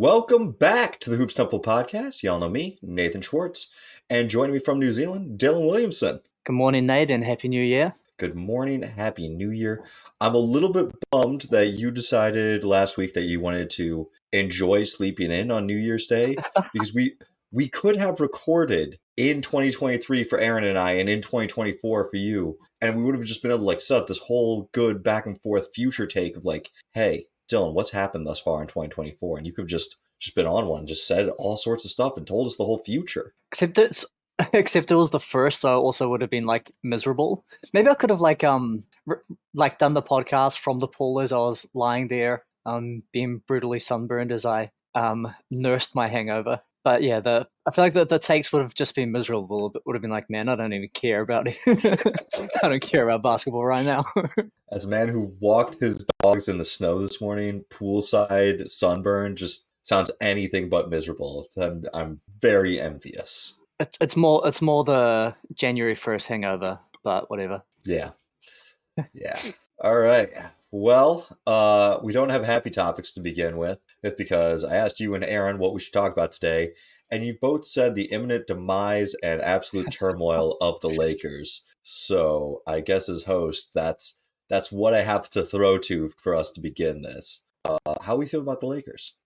Welcome back to the Hoops Temple Podcast. Y'all know me, Nathan Schwartz, and joining me from New Zealand, Dylan Williamson. Good morning, Nathan. Happy New Year. Good morning. Happy New Year. I'm a little bit bummed that you decided last week that you wanted to enjoy sleeping in on New Year's Day because we could have recorded in 2023 for Aaron and I, and in 2024 for you, and we would have just been able to like set up this whole good back and forth future take of like, hey, Dylan, what's happened thus far in 2024? And you could have just been on one, just said all sorts of stuff and told us the whole future. Except it was the first, so I also would have been like miserable. Maybe I could have like done the podcast from the pool as I was lying there, being brutally sunburned as I nursed my hangover. But yeah, I feel like the takes would have just been miserable. It would have been like, man, I don't even care about it. I don't care about basketball right now. As a man who walked his dogs in the snow this morning, poolside, sunburn, just sounds anything but miserable. I'm very envious. It's more the January 1st hangover, but whatever. Yeah. Yeah. All right. Well, we don't have happy topics to begin with. It's because I asked you and Aaron what we should talk about today, and you both said the imminent demise and absolute turmoil of the Lakers. So I guess as host, that's what I have to throw to for us to begin this. How we feel about the Lakers?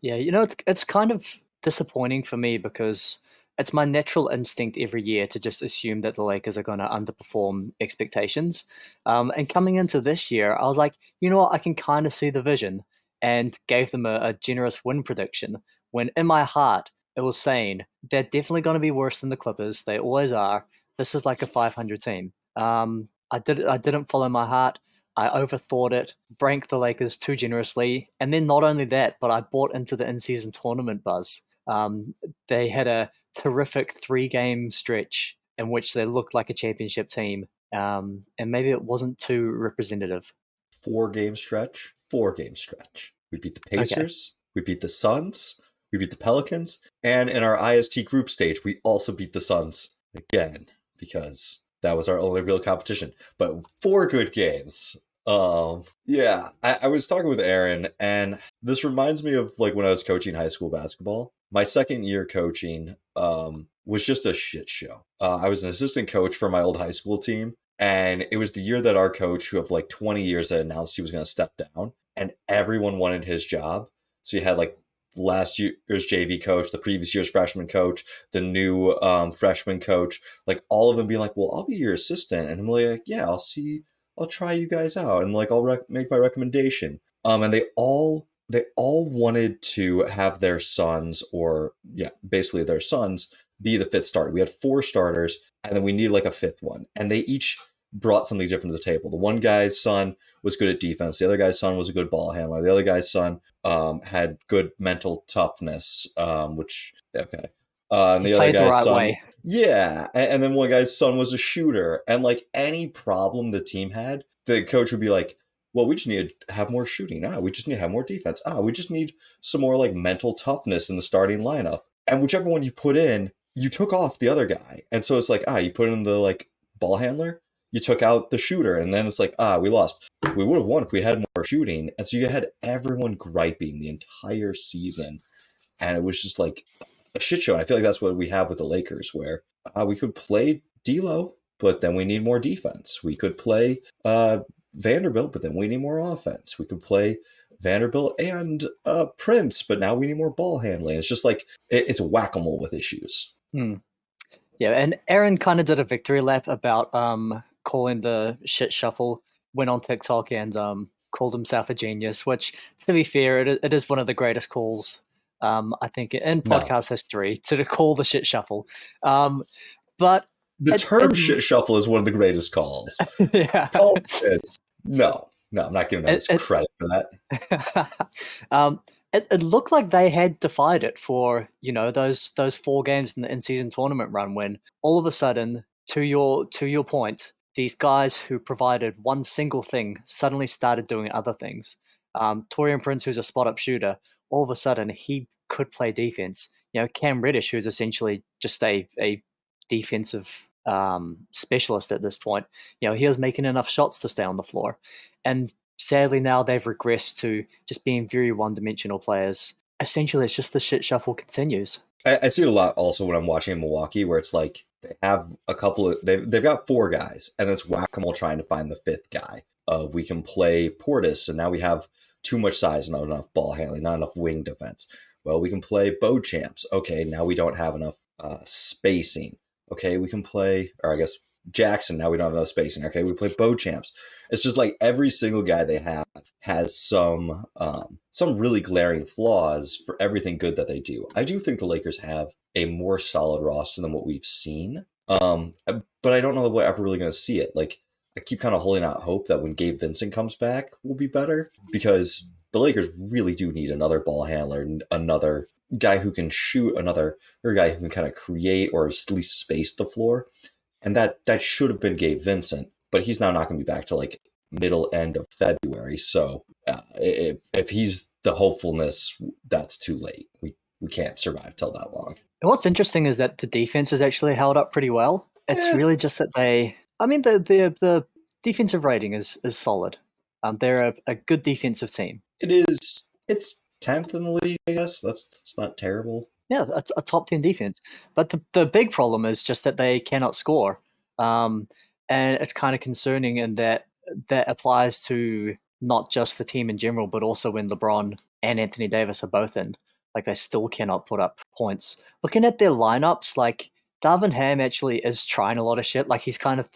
Yeah, you know, it's kind of disappointing for me because it's my natural instinct every year to just assume that the Lakers are going to underperform expectations. And coming into this year, I was like, you know what, I can kind of see the vision, and gave them a generous win prediction when in my heart it was saying they're definitely going to be worse than the Clippers. They always are. This is like a 500 team. I didn't follow my heart. I overthought it, ranked the Lakers too generously. And then not only that, but I bought into the in-season tournament buzz. They had a terrific 3-game stretch in which they looked like a championship team. And maybe it wasn't too representative. 4-game stretch. We beat the Pacers. Okay. We beat the Suns. We beat the Pelicans. And in our IST group stage, we also beat the Suns again because that was our only real competition. But 4 good games. Yeah, I was talking with Aaron, and this reminds me of like when I was coaching high school basketball. My second year coaching was just a shit show. I was an assistant coach for my old high school team, and it was the year that our coach, who of like 20 years had announced he was going to step down, and everyone wanted his job. So you had like last year's JV coach, the previous year's freshman coach, the new freshman coach, like all of them being like, well, I'll be your assistant. And I'm like, yeah, I'll try you guys out, and like I'll make my recommendation. And they all wanted to have their sons, or yeah, basically their sons, be the fifth starter. We had 4 starters, and then we needed like a fifth one, and they each brought something different to the table. The one guy's son was good at defense. The other guy's son was a good ball handler. The other guy's son had good mental toughness, which okay. And the other guy's son, yeah, and then one guy's son was a shooter, and like any problem the team had, the coach would be like, well, we just need to have more shooting. We just need to have more defense. We just need some more like mental toughness in the starting lineup. And whichever one you put in, you took off the other guy. And so it's like, you put in the like ball handler, you took out the shooter, and then it's like, we lost. We would have won if we had more shooting. And so you had everyone griping the entire season, and it was just like a shit show. And I feel like that's what we have with the Lakers, where we could play D'Lo, but then we need more defense. We could play Vanderbilt, but then we need more offense. We could play Vanderbilt and Prince, but now we need more ball handling. It's just like it's a whack-a-mole with issues. Yeah, and Aaron kind of did a victory lap about calling the shit shuffle, went on TikTok and called himself a genius, which, to be fair, it is one of the greatest calls I think in podcast history to call the shit shuffle. But the term shit shuffle is one of the greatest calls. Yeah. No, I'm not giving us credit for that. It looked like they had defied it for, you know, those 4 games in the in-season tournament run, when all of a sudden, to your point, these guys who provided one single thing suddenly started doing other things. Taurean Prince, who's a spot-up shooter, all of a sudden he could play defense. You know, Cam Reddish, who's essentially just a defensive specialist at this point, you know, he was making enough shots to stay on the floor. And sadly now they've regressed to just being very one-dimensional players essentially it's just the shit shuffle continues. I see it a lot also when I'm watching Milwaukee, where it's like they have a couple of they've got four guys, and it's whack-a-mole trying to find the fifth guy. We can play Portis, and now we have too much size, not enough ball handling, not enough wing defense. Well, we can play Bochamps. Okay, now we don't have enough spacing. Okay, we can play, or I guess Jackson. Now we don't have enough spacing. Okay, we play Bochamps. It's just like every single guy they have has some really glaring flaws for everything good that they do. I do think the Lakers have a more solid roster than what we've seen, but I don't know that we're ever really going to see it. Like, I keep kind of holding out hope that when Gabe Vincent comes back, we'll be better, because the Lakers really do need another ball handler, another guy who can shoot, another guy who can kind of create or at least space the floor. And that should have been Gabe Vincent, but he's now not going to be back to like middle end of February. So if he's the hopefulness, that's too late. We can't survive till that long. And what's interesting is that the defense has actually held up pretty well. It's really just that the defensive rating is solid. They're a good defensive team. It is. It's 10th in the league, I guess. That's not terrible. Yeah, a top 10 defense. But the big problem is just that they cannot score. And it's kind of concerning in that applies to not just the team in general, but also when LeBron and Anthony Davis are both in. Like, they still cannot put up points. Looking at their lineups, like, Darvin Ham actually is trying a lot of shit. Like, he's kind of,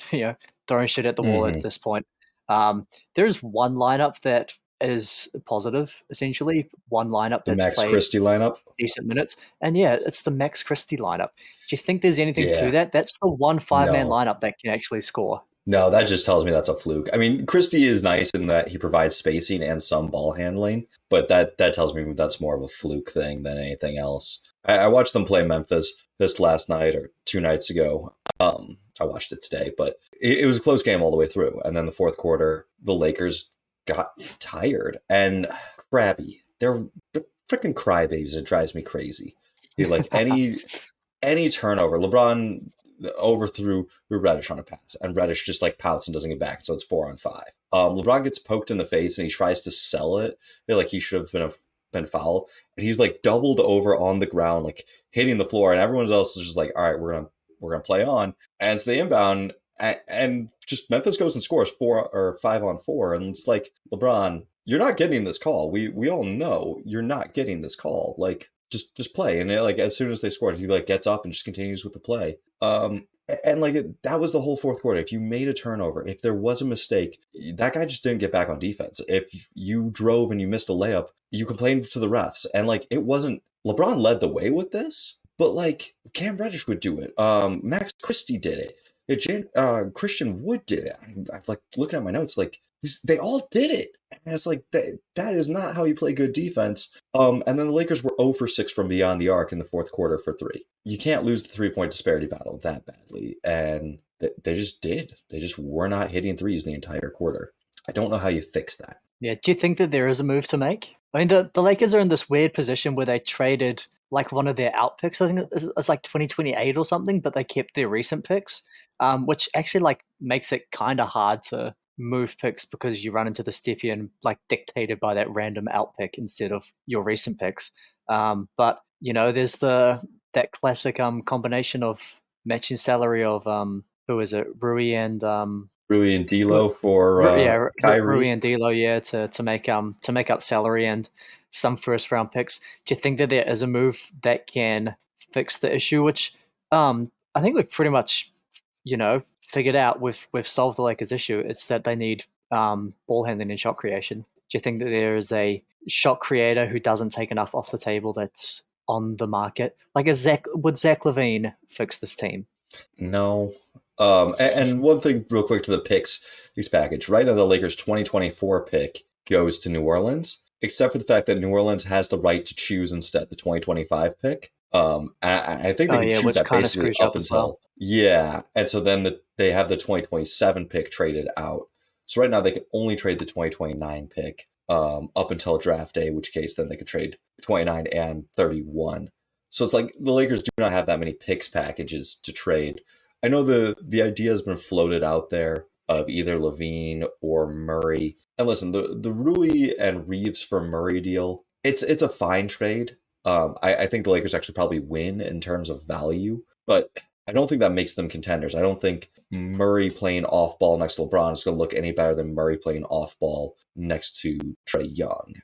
throwing shit at the wall at this point. There is one lineup that is positive, essentially. One lineup that's Max Christie lineup, decent minutes, and it's the Max Christie lineup. Do you think there's anything to that? That's the 1 5-man lineup that can actually score. No, that just tells me that's a fluke. I mean, Christie is nice in that he provides spacing and some ball handling, but that tells me that's more of a fluke thing than anything else. I watched them play Memphis this last night or two nights ago. I watched it today, but it was a close game all the way through. And then the fourth quarter, the Lakers got tired and crabby. They're freaking crybabies. It drives me crazy. Like any turnover, LeBron overthrew Reddish on a pass, and Reddish just like pouts and doesn't get back. So it's 4-on-5. LeBron gets poked in the face and he tries to sell it. Like, he should have been fouled, and he's like doubled over on the ground, like hitting the floor, and everyone else is just like, all right, we're gonna play on. And so they inbound, and just Memphis goes and scores 4 or 5-on-4, and it's like, LeBron, you're not getting this call. We all know you're not getting this call. Like, just play. And like, as soon as they scored, he like gets up and just continues with the play. And like, that was the whole fourth quarter. If you made a turnover, if there was a mistake, that guy just didn't get back on defense. If you drove and you missed a layup, you complained to the refs. And like, it wasn't, LeBron led the way with this, but like, Cam Reddish would do it. Max Christie did it. Christian Wood did it. I'm like looking at my notes, like, they all did it. And it's like, that is not how you play good defense. And then the Lakers were 0 for 6 from beyond the arc in the fourth quarter for 3. You can't lose the 3-point disparity battle that badly. And they just did. They just were not hitting threes the entire quarter. I don't know how you fix that. Yeah. Do you think that there is a move to make? I mean, the Lakers are in this weird position where they traded like one of their out picks. I think it's like 2028 or something, but they kept their recent picks, which actually like makes it kind of hard to move picks, because you run into the Stepien like dictated by that random out pick instead of your recent picks. But there's that classic combination of matching salary of who is it, Rui and D'Lo for Kyrie. Rui and D'Lo, to make up salary and some first round picks. Do you think that there is a move that can fix the issue? Which I think we've pretty much figured out. We've solved the Lakers' issue. It's that they need ball handling and shot creation. Do you think that there is a shot creator who doesn't take enough off the table that's on the market? Like, would Zach LaVine fix this team? No. And one thing real quick to the picks, these package. Right now the Lakers' 2024 pick goes to New Orleans, except for the fact that New Orleans has the right to choose instead the 2025 pick. I think they can choose that basically up until and so then they have the 2027 pick traded out. So right now they can only trade the 2029 pick up until draft day, which case then they could trade 29 and 31. So it's like the Lakers do not have that many picks packages to trade. I know the idea has been floated out there of either LaVine or Murray. And listen, the Rui and Reeves for Murray deal, it's a fine trade. I think the Lakers actually probably win in terms of value, but I don't think that makes them contenders. I don't think Murray playing off ball next to LeBron is going to look any better than Murray playing off ball next to Trae Young.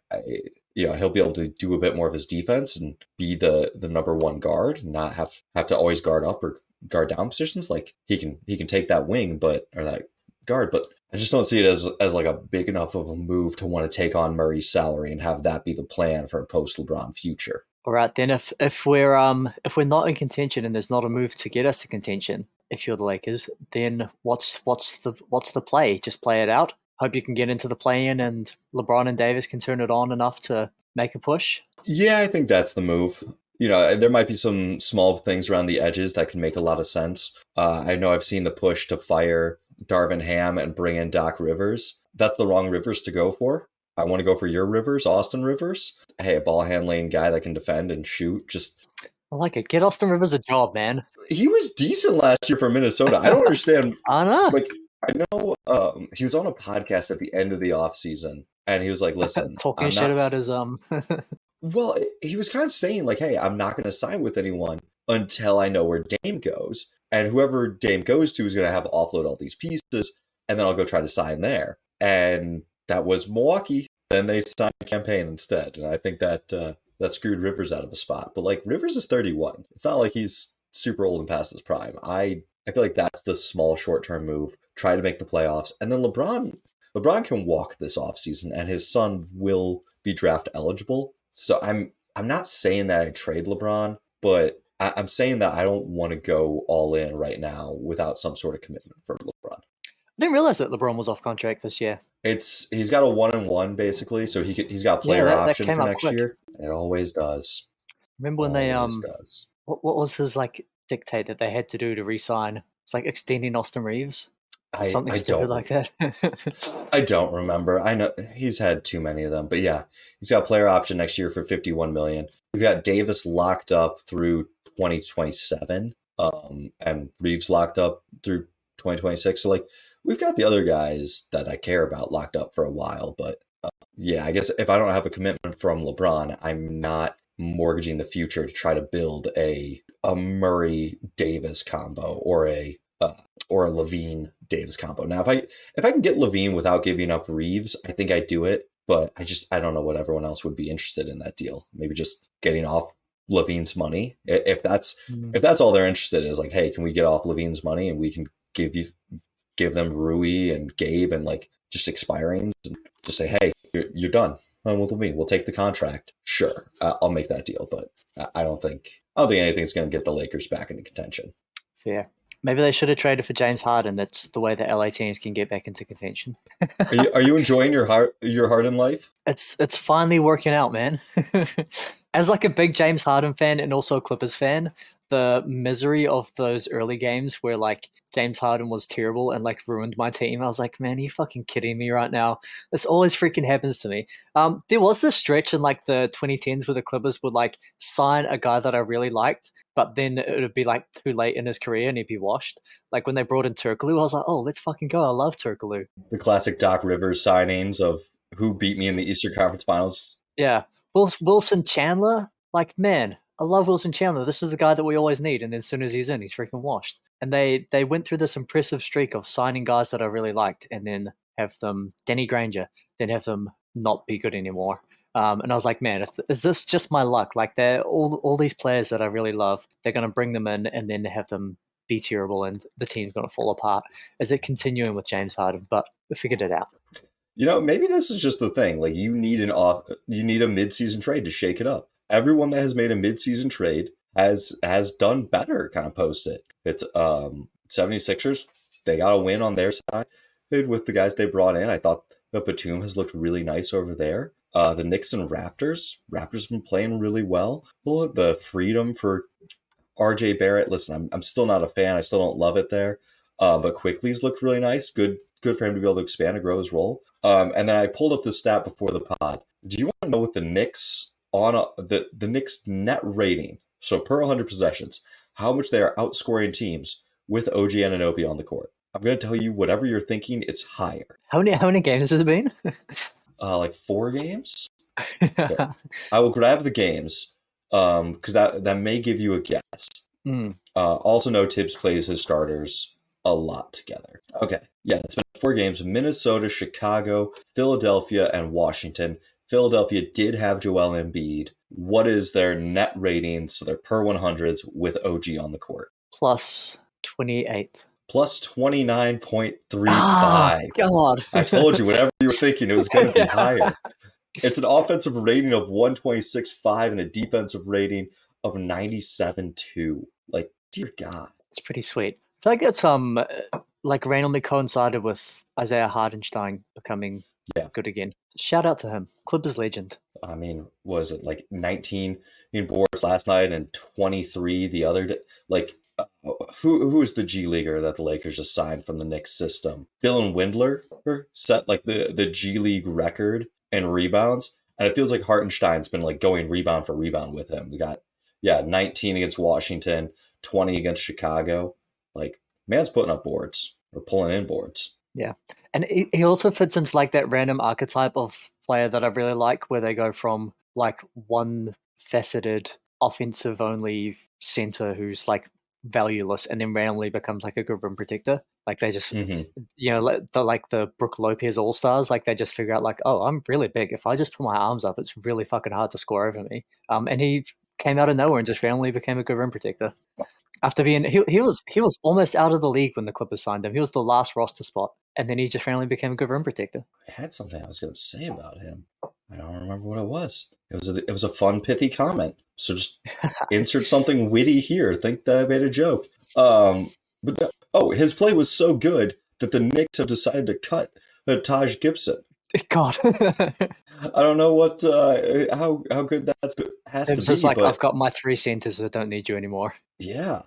He'll be able to do a bit more of his defense and be the number one guard, not have to always guard up or guard down positions. Like he can take that wing, or that guard, but I just don't see it as like a big enough of a move to want to take on Murray's salary and have that be the plan for a post LeBron future. All right, then if we're not in contention and there's not a move to get us to contention, if you're the Lakers, then what's the play? Just play it out. Hope you can get into the play-in and LeBron and Davis can turn it on enough to make a push. Yeah, I think that's the move. There might be some small things around the edges that can make a lot of sense. I know I've seen the push to fire Darvin Ham and bring in Doc Rivers. That's the wrong Rivers to go for. I want to go for your Rivers, Austin Rivers. Hey, a ball handling guy that can defend and shoot. Just I like it. Get Austin Rivers a job, man. He was decent last year for Minnesota. I don't understand. I know. Like, I know he was on a podcast at the end of the offseason, and he was like, listen. Talking shit about his Well, he was kind of saying, like, hey, I'm not going to sign with anyone until I know where Dame goes. And whoever Dame goes to is going to have offload all these pieces, and then I'll go try to sign there. And that was Milwaukee. Then they signed Campaign instead. And I think that screwed Rivers out of a spot. But, like, Rivers is 31. It's not like he's super old and past his prime. I feel like that's the small short-term move. Try to make the playoffs. And then LeBron can walk this offseason, and his son will be draft eligible. So I'm not saying that I trade LeBron, but I'm saying that I don't want to go all in right now without some sort of commitment for LeBron. I didn't realize that LeBron was off contract this year. He's got a 1-and-1 basically, so he's got a player option for next year. It always does. Remember when they what was his dictate that they had to do to re-sign? It's like extending Austin Reeves. Something stupid like that. I don't remember. I know he's had too many of them, but yeah, he's got a player option next year for $51 million. We've got Davis locked up through 2027, and Reeves locked up through 2026. So we've got the other guys that I care about locked up for a while. But I guess if I don't have a commitment from LeBron, I'm not mortgaging the future to try to build a Murray Davis combo or a Levine Davis combo. Now, if I can get Levine without giving up Reeves, I think I do it. But I don't know what everyone else would be interested in that deal. Maybe just getting off Levine's money. If that's all they're interested in is hey, can we get off Levine's money and we can give them Rui and Gabe and just expiring and just say, hey, you're done. With Levine, we'll take the contract. Sure, I'll make that deal. But I don't think anything's going to get the Lakers back into contention. Fair. Maybe they should have traded for James Harden. That's the way the LA teams can get back into contention. Are you enjoying your Harden life? It's finally working out, man. As a big James Harden fan and also a Clippers fan, the misery of those early games where James Harden was terrible and ruined my team, I was like, man, are you fucking kidding me right now? This always freaking happens to me. There was this stretch in the 2010s where the Clippers would sign a guy that I really liked, but then it would be too late in his career and he'd be washed. When they brought in Turkoglu, I was like, oh, let's fucking go. I love Turkoglu. The classic Doc Rivers signings of who beat me in the Eastern Conference Finals. Yeah. Wilson Chandler, man. I love Wilson Chandler. This is the guy that we always need. And then as soon as he's in, he's freaking washed. And they went through this impressive streak of signing guys that I really liked and then have them, Danny Granger, then have them not be good anymore. And I was like, man, is this just my luck? They're all these players that I really love, they're going to bring them in and then have them be terrible and the team's going to fall apart. Is it continuing with James Harden? But we figured it out. Maybe this is just the thing. You need a mid-season trade to shake it up. Everyone that has made a mid-season trade has done better, kind of post it. It's 76ers, they got a win on their side with the guys they brought in. I thought that Batum has looked really nice over there. The Knicks and Raptors have been playing really well. The freedom for RJ Barrett. Listen, I'm still not a fan. I still don't love it there. But Quickly's looked really nice. Good for him to be able to expand and grow his role. And then I pulled up the stat before the pod. Do you want to know what the Knicks... the Knicks net rating, so per 100 possessions, how much they are outscoring teams with OG Anunoby on the court? I'm going to tell you whatever you're thinking, it's higher. How many games has it been? 4 games? Okay. I will grab the games because that may give you a guess. Mm. Also, no, Tibbs plays his starters a lot together. Okay. Yeah, it's been 4 games. Minnesota, Chicago, Philadelphia, and Washington. Philadelphia did have Joel Embiid. What is their net rating? So they're per 100s with OG on the court. Plus 28. Plus 29.35. God. I told you, whatever you were thinking, it was going to be higher. It's an offensive rating of 126.5 and a defensive rating of 97.2. Like, dear God. It's pretty sweet. I feel like that's like randomly coincided with Isaiah Hardenstein becoming good again. Shout out to him. Clippers legend. I mean, was it like 19 in boards last night and 23 the other day? Like, who is the G Leaguer that the Lakers just signed from the Knicks system? Dylan Windler set like the G League record in rebounds. And it feels like Hartenstein's been like going rebound for rebound with him. We got 19 against Washington, 20 against Chicago. Like, man's putting up boards or pulling in boards. Yeah. And he also fits into like that random archetype of player that I really like, where they go from like one faceted offensive only center who's like valueless and then randomly becomes like a good rim protector. Like they just, you know, like the Brook Lopez all-stars, like they just figure out like, oh, I'm really big. If I just put my arms up, it's really fucking hard to score over me. And he came out of nowhere and just randomly became a good rim protector. After being, he was almost out of the league when the Clippers signed him. He was the last roster spot. And then he just randomly became a good rim protector. I had something I was going to say about him. I don't remember what it was. It was a fun, pithy comment. So just insert something witty here. Think that I made a joke. But his play was so good that the Knicks have decided to cut Taj Gibson. God, I don't know what how good that has to be. It's just like, but I've got my 3 centers. I don't need you anymore. Yeah.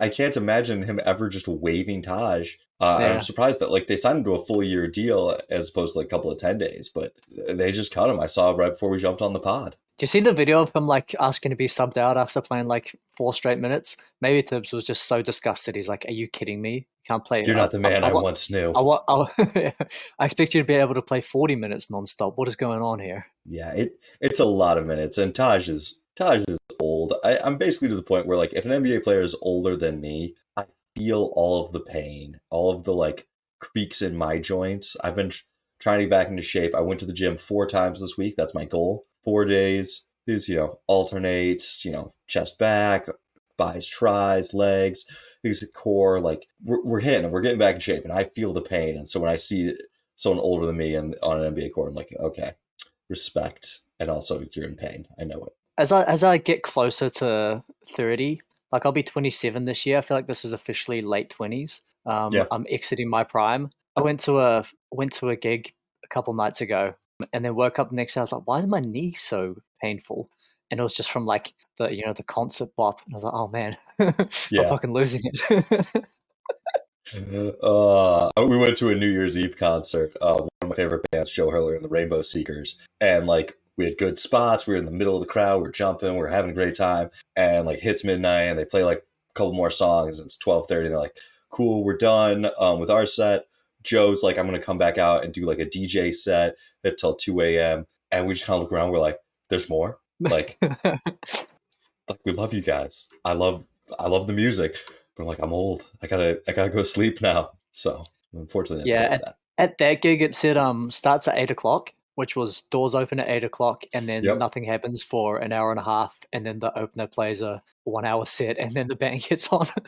I can't imagine him ever just waving Taj. I'm surprised that like they signed him to a full year deal as opposed to like a couple of 10 days, but they just cut him. I saw right before we jumped on the pod. Do you see the video of him like asking to be subbed out after playing like 4 straight minutes? Maybe Tibbs was just so disgusted. He's like, "Are you kidding me? Can't play. You're not the man I once knew. I expect you to be able to play 40 minutes nonstop. What is going on here?" Yeah, it's a lot of minutes, and Taj is old. I'm basically to the point where like if an NBA player is older than me, I feel all of the pain, all of the like creaks in my joints. I've been trying to get back into shape. I went to the gym 4 times this week. That's my goal. 4 days is, you know, alternates, you know, chest, back, buys, tries, legs, things at core. Like we're hitting and we're getting back in shape, and I feel the pain. And so when I see someone older than me and on an NBA court, I'm like, okay, respect. And also you're in pain. I know it. As I get closer to 30, like I'll be 27 this year. I feel like this is officially late 20s. I'm exiting my prime. I went to a gig a couple nights ago, and then woke up the next day. I was like, why is my knee so painful? And it was just from like the, you know, the concert bop. And I was like, oh man, I'm fucking losing it. We went to a New Year's Eve concert. One of my favorite bands, Joe Hurler and the Rainbow Seekers. And like, we had good spots. We were in the middle of the crowd. We're jumping. We're having a great time. And like hits midnight and they play like a couple more songs. It's 12:30. They're like, cool, we're done with our set. Joe's like, I'm going to come back out and do like a DJ set until 2 a.m. And we just kind of look around. We're like, there's more. Like, like we love you guys. I love the music. But I'm like, I'm old. I gotta go sleep now. So unfortunately, at that gig, it said starts at 8:00, which was doors open at 8:00, and then nothing happens for an hour and a half, and then the opener plays a 1 hour set, and then the band gets on. I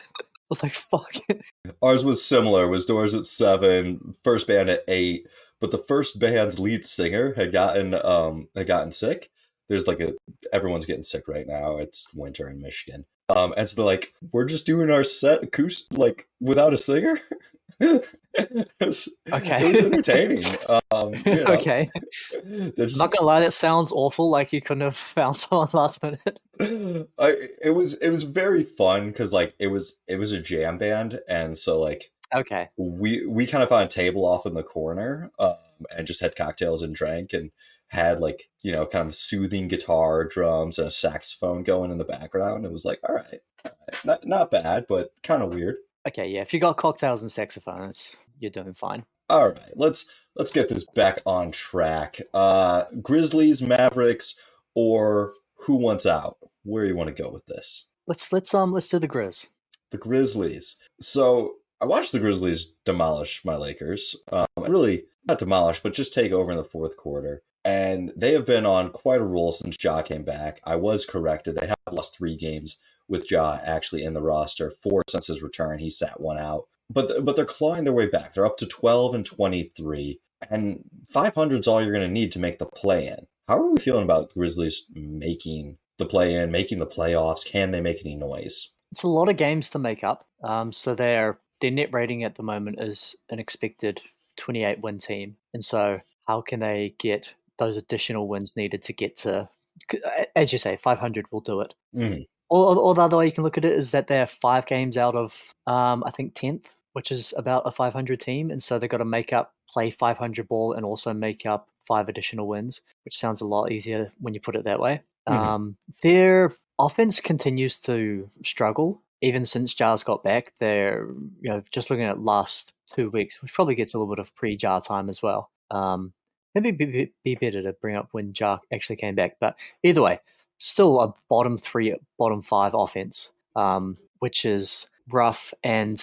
was like, fuck it. Ours was similar. It was doors at 7, first band at 8, but the first band's lead singer had gotten sick. There's like everyone's getting sick right now. It's winter in Michigan. And so they're like, we're just doing our set acoustic, like without a singer. It was entertaining. You know. Okay. I'm not gonna lie, that sounds awful. Like you couldn't have found someone last minute. It was very fun because like it was a jam band, and so like we kind of found a table off in the corner and just had cocktails and drank and had like, you know, kind of soothing guitar, drums, and a saxophone going in the background. It was like, all right. Not bad, but kind of weird. Okay, yeah. If you got cocktails and saxophones, you're doing fine. All right, let's get this back on track. Grizzlies, Mavericks, or who wants out? Where do you want to go with this? Let's do the Grizz. The Grizzlies. So I watched the Grizzlies demolish my Lakers. Really not demolish, but just take over in the fourth quarter. And they have been on quite a roll since Ja came back. I was corrected. They have lost 3 games with Ja actually in the roster, 4 since his return. He sat 1 out. But they're clawing their way back. They're up to 12 and 23, and 500 is all you're going to need to make the play-in. How are we feeling about the Grizzlies making the play-in, making the playoffs? Can they make any noise? It's a lot of games to make up. So their net rating at the moment is an expected 28-win team. And so how can they get those additional wins needed to get to, as you say, 500 will do it. Mm-hmm. Or the other way you can look at it is that they're 5 games out of, I think, 10th, which is about a 500 team. And so they've got to make up, play 500 ball and also make up 5 additional wins, which sounds a lot easier when you put it that way. Mm-hmm. Their offense continues to struggle. Even since Ja's got back, they're, just looking at last 2 weeks, which probably gets a little bit of pre-Jar time as well. Maybe it'd be better to bring up when Ja actually came back. But either way, still a bottom 3, bottom 5 offense, which is rough. And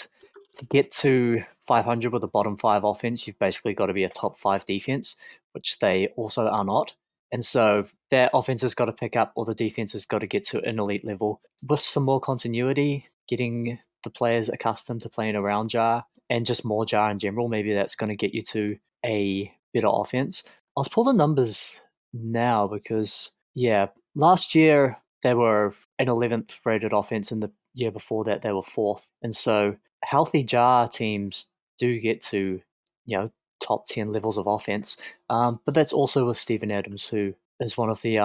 to get to 500 with a bottom 5 offense, you've basically got to be a top 5 defense, which they also are not. And so their offense has got to pick up, or the defense has got to get to an elite level with some more continuity, getting the players accustomed to playing around Ja and just more Ja in general. Maybe that's going to get you to a better offense. I'll pull the numbers now because, last year they were an 11th rated offense, and the year before that they were 4th. And so healthy Ja teams do get to, top 10 levels of offense. But that's also with Steven Adams, who is one of the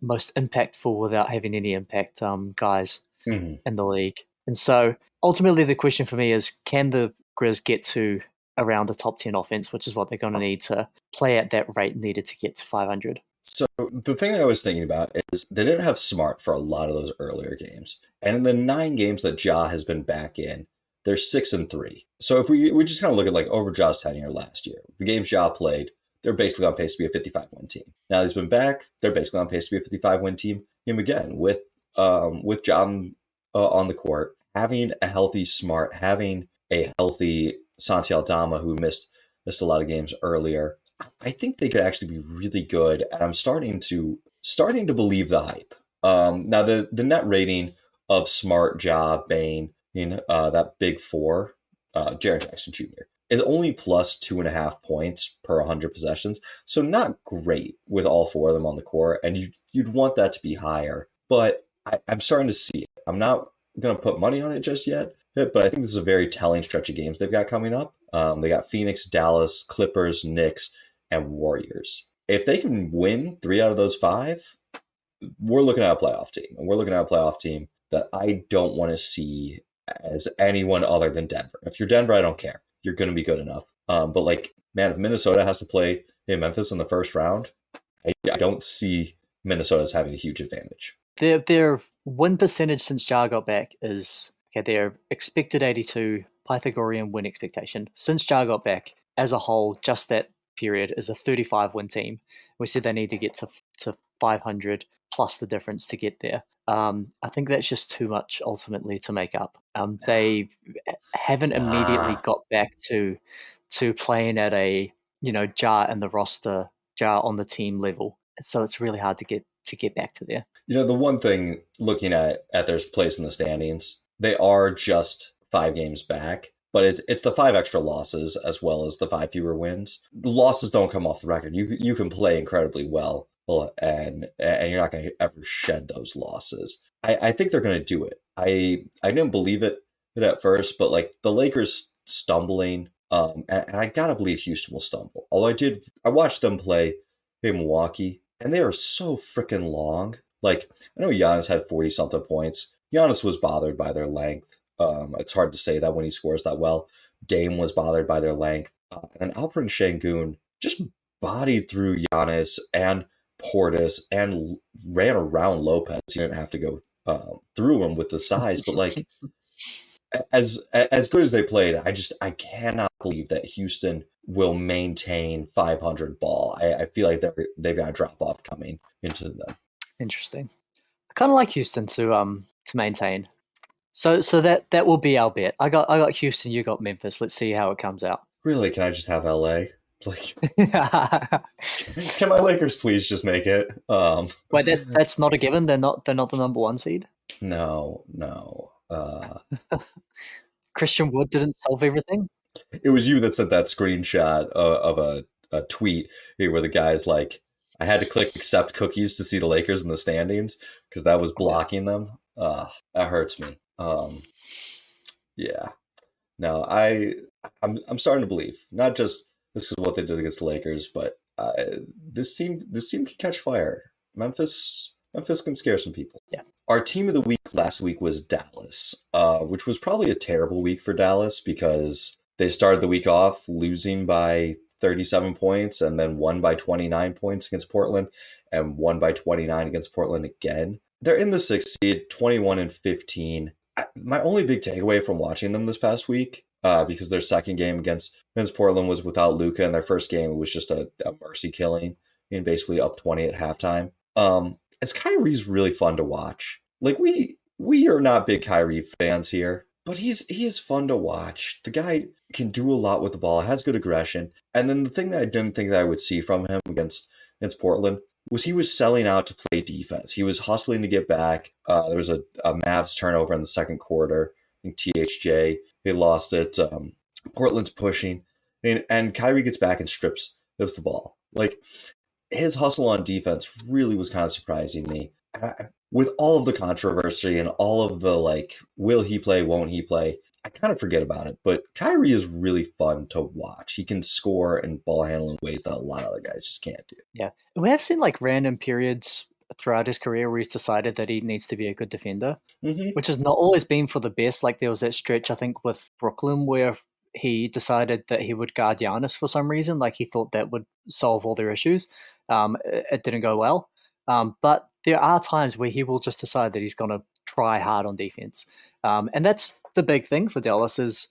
most impactful without having any impact guys in the league. And so ultimately the question for me is, can the Grizz get to around a top 10 offense, which is what they're going to need to play at that rate needed to get to 500. So the thing I was thinking about is they didn't have Smart for a lot of those earlier games. And in the 9 games that Ja has been back in, they're 6-3. So if we just kind of look at over Ja's tenure last year, the games Ja played, they're basically on pace to be a 55-win team. Now he's been back, they're basically on pace to be a 55-win team. Him again with Ja on the court, having a healthy Smart, having a healthy Santi Aldama, who missed a lot of games earlier. I think they could actually be really good, and I'm starting to believe the hype. Now the net rating of Smart, Ja, Bane, that big 4, Jaren Jackson Jr., is only plus 2.5 points per 100 possessions, so not great with all 4 of them on the court, and you'd want that to be higher. But I'm starting to see it. I'm not going to put money on it just yet, but I think this is a very telling stretch of games they've got coming up. They got Phoenix, Dallas, Clippers, Knicks, and Warriors. If they can win 3 out of those 5, we're looking at a playoff team. And we're looking at a playoff team that I don't want to see as anyone other than Denver. If you're Denver, I don't care. You're going to be good enough. If Minnesota has to play in Memphis in the first round, I don't see Minnesota as having a huge advantage. Their win percentage since Ja got back is... their expected 82, Pythagorean win expectation. Since Ja got back, as a whole, just that period is a 35-win team. We said they need to get to 500 plus the difference to get there. I think that's just too much ultimately to make up. They haven't immediately got back to playing at a Ja in the roster, Ja on the team level. So it's really hard to get back to there. The one thing looking at their place in the standings. They are just 5 games back, but it's the 5 extra losses as well as the 5 fewer wins. The losses don't come off the record. You can play incredibly well, and you're not going to ever shed those losses. I think they're going to do it. I didn't believe it at first, but the Lakers stumbling, and I gotta believe Houston will stumble. Although I watched them play in Milwaukee, and they are so freaking long. I know Giannis had 40-something points. Giannis was bothered by their length. It's hard to say that when he scores that well. Dame was bothered by their length. And Alperen Şengün just bodied through Giannis and Portis and ran around Lopez. He didn't have to go through him with the size. But as good as they played, I cannot believe that Houston will maintain 500 ball. I feel like they've got a drop off coming into them. Interesting. I kind of like Houston to maintain. So that will be our bet. I got Houston. You got Memphis. Let's see how it comes out. Really? Can I just have LA? Like, can my Lakers please just make it? Wait, that's not a given. They're not the number one seed. No. Christian Wood didn't solve everything. It was you that sent that screenshot of a tweet where the guy's like, I had to click accept cookies to see the Lakers in the standings because that was blocking them. That hurts me. Yeah. No, I'm starting to believe, not just this is what they did against the Lakers, but this team can catch fire. Memphis can scare some people. Yeah. Our team of the week last week was Dallas, which was probably a terrible week for Dallas because they started the week off losing by 37 points and then won by 29 points against Portland and won by 29 against Portland again. They're in the sixth seed, 21-15. My only big takeaway from watching them this past week, because their second game against Portland was without Luka, and their first game was just a mercy killing and basically up 20 at halftime. As Kyrie's really fun to watch. Like we are not big Kyrie fans here, but he is fun to watch. The guy can do a lot with the ball, has good aggression. And then the thing that I didn't think that I would see from him against Portland was he was selling out to play defense. He was hustling to get back. There was a Mavs turnover in the second quarter. I think THJ, they lost it. Portland's pushing. And Kyrie gets back and strips the ball. Like, his hustle on defense really was kind of surprising me. With all of the controversy and all of the, like, will he play, won't he play, I kind of forget about it. But Kyrie is really fun to watch. He can score and ball handle in ways that a lot of other guys just can't do. Yeah. We have seen, like, random periods throughout his career where he's decided that he needs to be a good defender, which has not always been for the best. Like, there was that stretch, I think, with Brooklyn where he decided that he would guard Giannis for some reason. Like, he thought that would solve all their issues. It didn't go well. But there are times where he will just decide that he's going to try hard on defense. And that's the big thing for Dallas is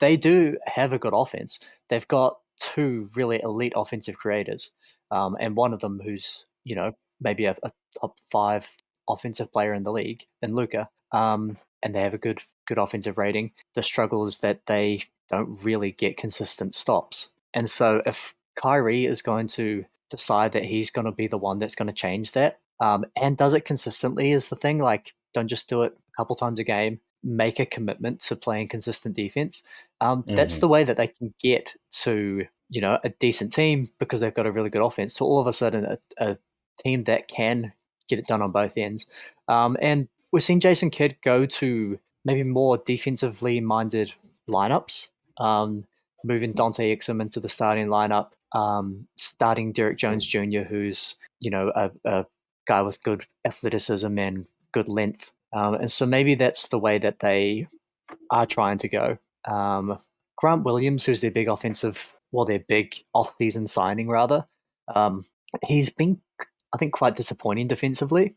they do have a good offense. They've got two really elite offensive creators, and one of them who's, you know, maybe a top five offensive player in the league, in Luka, and they have a good offensive rating. The struggle is that they don't really get consistent stops. And so if Kyrie is going to decide that he's going to be the one that's going to change that, and does it consistently is the thing. Like, don't just do it a couple times a game. Make a commitment to playing consistent defense. That's the way that they can get to, you know, a decent team because they've got a really good offense. So all of a sudden, a team that can get it done on both ends. And we're seeing Jason Kidd go to maybe more defensively minded lineups, moving Dante Exum into the starting lineup, starting Derek Jones Jr., who's, you know, a guy with good athleticism and good length. And so maybe that's the way that they are trying to go. Grant Williams, who's their big off-season signing, rather, he's been, I think, quite disappointing defensively.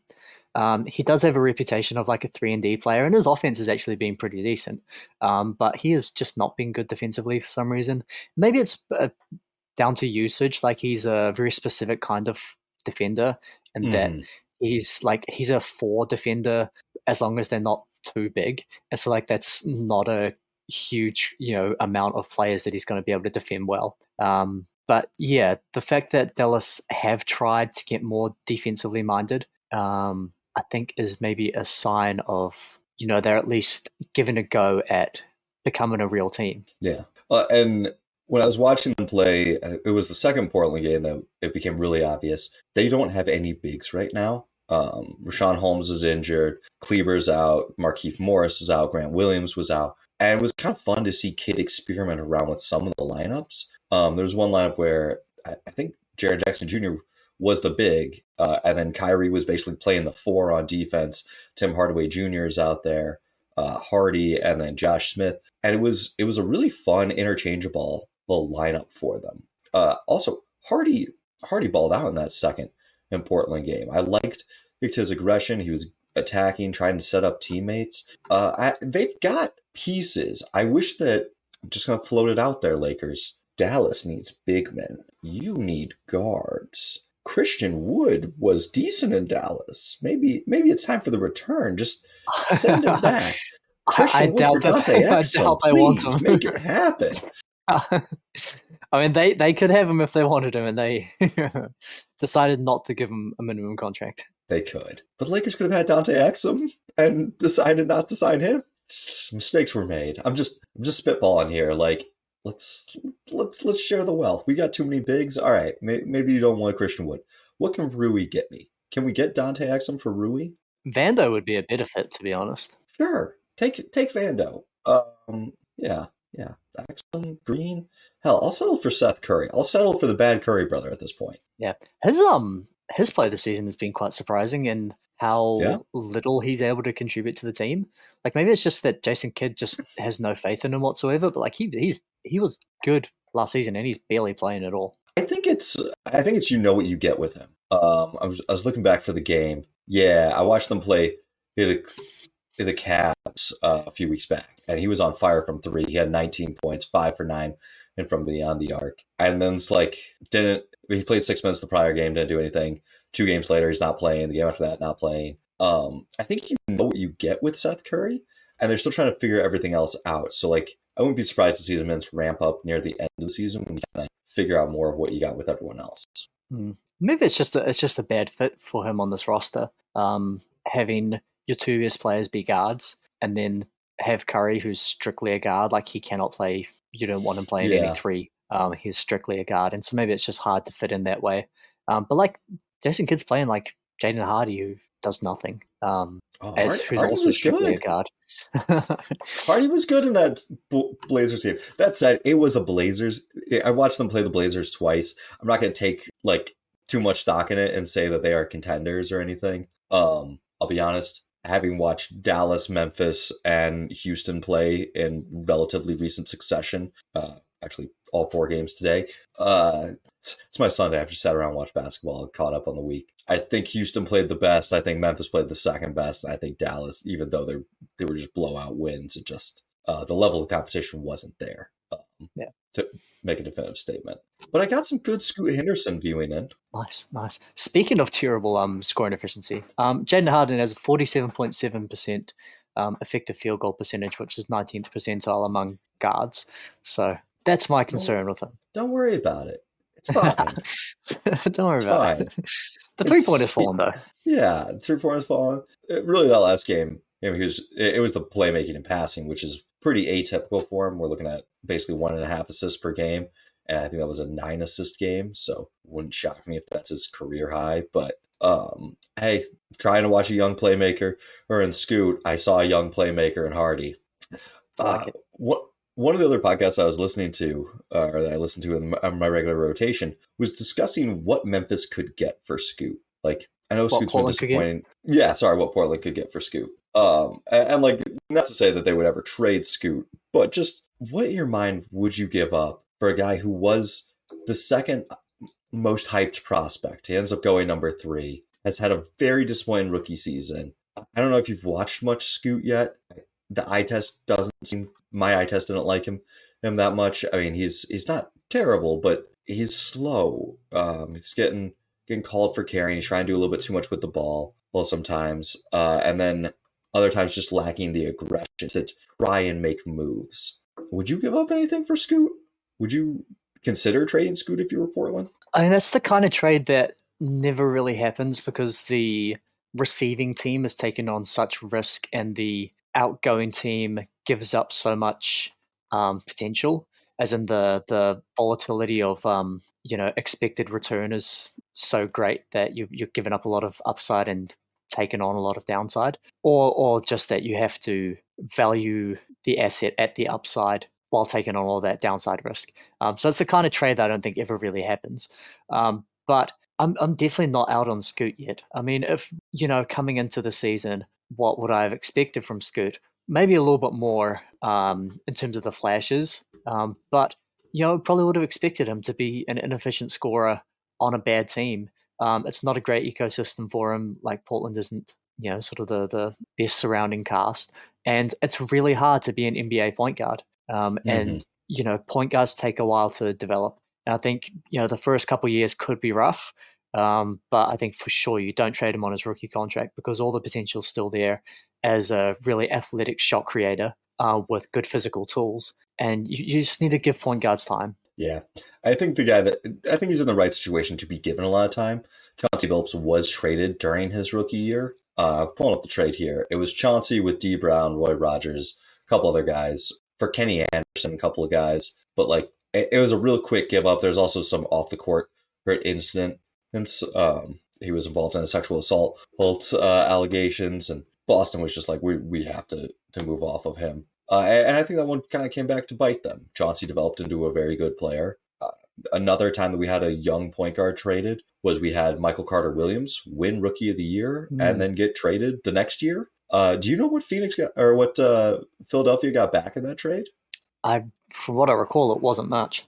He does have a reputation of like a 3-and-D player, and his offense has actually been pretty decent. But he has just not been good defensively for some reason. Maybe it's down to usage. Like, he's a very specific kind of defender, and that he's a 4 defender as long as they're not too big. And so, like, that's not a huge, you know, amount of players that he's going to be able to defend well. But yeah, the fact that Dallas have tried to get more defensively minded, I think is maybe a sign of, you know, they're at least giving a go at becoming a real team. Yeah. And when I was watching them play, it was the second Portland game that it became really obvious. They don't have any bigs right now. Rashawn Holmes is injured. Kleber's out. Markieff Morris is out. Grant Williams was out. And it was kind of fun to see Kidd experiment around with some of the lineups. There was one lineup where I think Jaren Jackson Jr. was the big, and then Kyrie was basically playing the 4 on defense. Tim Hardaway Jr. is out there, Hardy, and then Josh Smith. And it was a really fun, interchangeable little lineup for them. Also, Hardy balled out in that second and Portland game. I liked his aggression. He was attacking, trying to set up teammates. They've got pieces. I wish that, I'm just going to float it out there, Lakers. Dallas needs big men. You need guards. Christian Wood was decent in Dallas. Maybe it's time for the return. Just send him back. Christian Wood for Dante Exum. Please make it happen. I mean, they could have him if they wanted him, and they decided not to give him a minimum contract. They could. But the Lakers could have had Dante Exum and decided not to sign him. Mistakes were made. I'm just spitballing here. Like, let's share the wealth. We got too many bigs. All right, maybe you don't want Christian Wood. What can Rui get me? Can we get Dante Exum for Rui? Vando would be a better fit, to be honest. Sure, take Vando. Yeah. Exum, Green. Hell, I'll settle for Seth Curry. I'll settle for the bad Curry brother at this point. Yeah, his play this season has been quite surprising, and how little he's able to contribute to the team. Like, maybe it's just that Jason Kidd just has no faith in him whatsoever. But like he was good last season, and he's barely playing at all. I think it's you know what you get with him. I was looking back for the game. Yeah, I watched them play the Cavs a few weeks back, and he was on fire from three. He had 19 points, 5 for 9, and from beyond the arc. And then it's like he played 6 minutes the prior game, didn't do anything. 2 games later, he's not playing. The game after that, not playing. I think you know what you get with Seth Curry, and they're still trying to figure everything else out. So, like, I wouldn't be surprised to see the minutes ramp up near the end of the season when you kind of figure out more of what you got with everyone else. Maybe it's just a bad fit for him on this roster. Having your 2 best players be guards, and then have Curry, who's strictly a guard. Like, he cannot play. You don't want him playing any 3. He's strictly a guard, and so maybe it's just hard to fit in that way. But like, Jason Kidd's playing like Jaden Hardy, who does nothing. Hardy also strictly a guard. Hardy was good in that Blazers game. That said, it was a Blazers. I watched them play the Blazers twice. I'm not going to take like too much stock in it and say that they are contenders or anything. I'll be honest. Having watched Dallas, Memphis, and Houston play in relatively recent succession, actually all 4 games today. It's my Sunday. I've just sat around and watched basketball and caught up on the week. I think Houston played the best. I think Memphis played the second best. And I think Dallas, even though they were just blowout wins, it just the level of competition wasn't there to make a definitive statement. But I got some good Scoot Henderson viewing in. Nice. Speaking of terrible scoring efficiency, Jaden Harden has a 47.7% effective field goal percentage, which is 19th percentile among guards. So that's my concern with him. Don't worry about it. It's fine. Don't worry about it. The 3-pointer's fallen, though. Yeah, the 3-pointer's fallen. Really, that last game, it was the playmaking and passing, which is pretty atypical for him. We're looking at basically 1.5 assists per game, and I think that was a 9-assist game, so wouldn't shock me if that's his career high. But, hey, trying to watch a young playmaker, or in Scoot, I saw a young playmaker in Hardy. One of the other podcasts I was listening to, or that I listened to in my regular rotation, was discussing what Memphis could get for Scoot. Like, I know Scoot's been disappointing. Yeah, sorry, what Portland could get for Scoot. And like, not to say that they would ever trade Scoot, but just what in your mind would you give up for a guy who was the second most hyped prospect? He ends up going number 3, has had a very disappointing rookie season. I don't know if you've watched much Scoot yet. The eye test didn't like him that much. I mean, he's not terrible, but he's slow. He's getting called for carrying. He's trying to do a little bit too much with the ball sometimes. And then other times just lacking the aggression to try and make moves. Would you give up anything for Scoot? Would you consider trading Scoot if you were Portland? I mean, that's the kind of trade that never really happens because the receiving team has taken on such risk and the outgoing team gives up so much potential, as in the volatility of expected return is so great that you're giving up a lot of upside and taking on a lot of downside, or just that you have to value the asset at the upside while taking on all that downside risk. So it's the kind of trade that I don't think ever really happens. But I'm definitely not out on Scoot yet. I mean, if coming into the season, what would I have expected from Scoot? Maybe a little bit more in terms of the flashes, but probably would have expected him to be an inefficient scorer on a bad team. It's not a great ecosystem for him. Like, Portland isn't, sort of the best surrounding cast, and it's really hard to be an NBA point guard. And you know, point guards take a while to develop. And I think, you know, the first couple of years could be rough, but I think for sure you don't trade him on his rookie contract because all the potential is still there as a really athletic shot creator with good physical tools. And you just need to give point guards time. Yeah. I think he's in the right situation to be given a lot of time. Chauncey Billups was traded during his rookie year. Pulling up the trade here. It was Chauncey with D. Brown, Roy Rogers, a couple other guys. For Kenny Anderson, a couple of guys. But, like, it was a real quick give up. There's also some off-the-court hurt incident. And he was involved in a sexual assault allegations. And Boston was just like, we have to move off of him. And I think that one kind of came back to bite them. Chauncey developed into a very good player. Another time that we had a young point guard traded was we had Michael Carter Williams win Rookie of the Year and then get traded the next year. Do you know what Philadelphia got back in that trade? From what I recall, it wasn't much.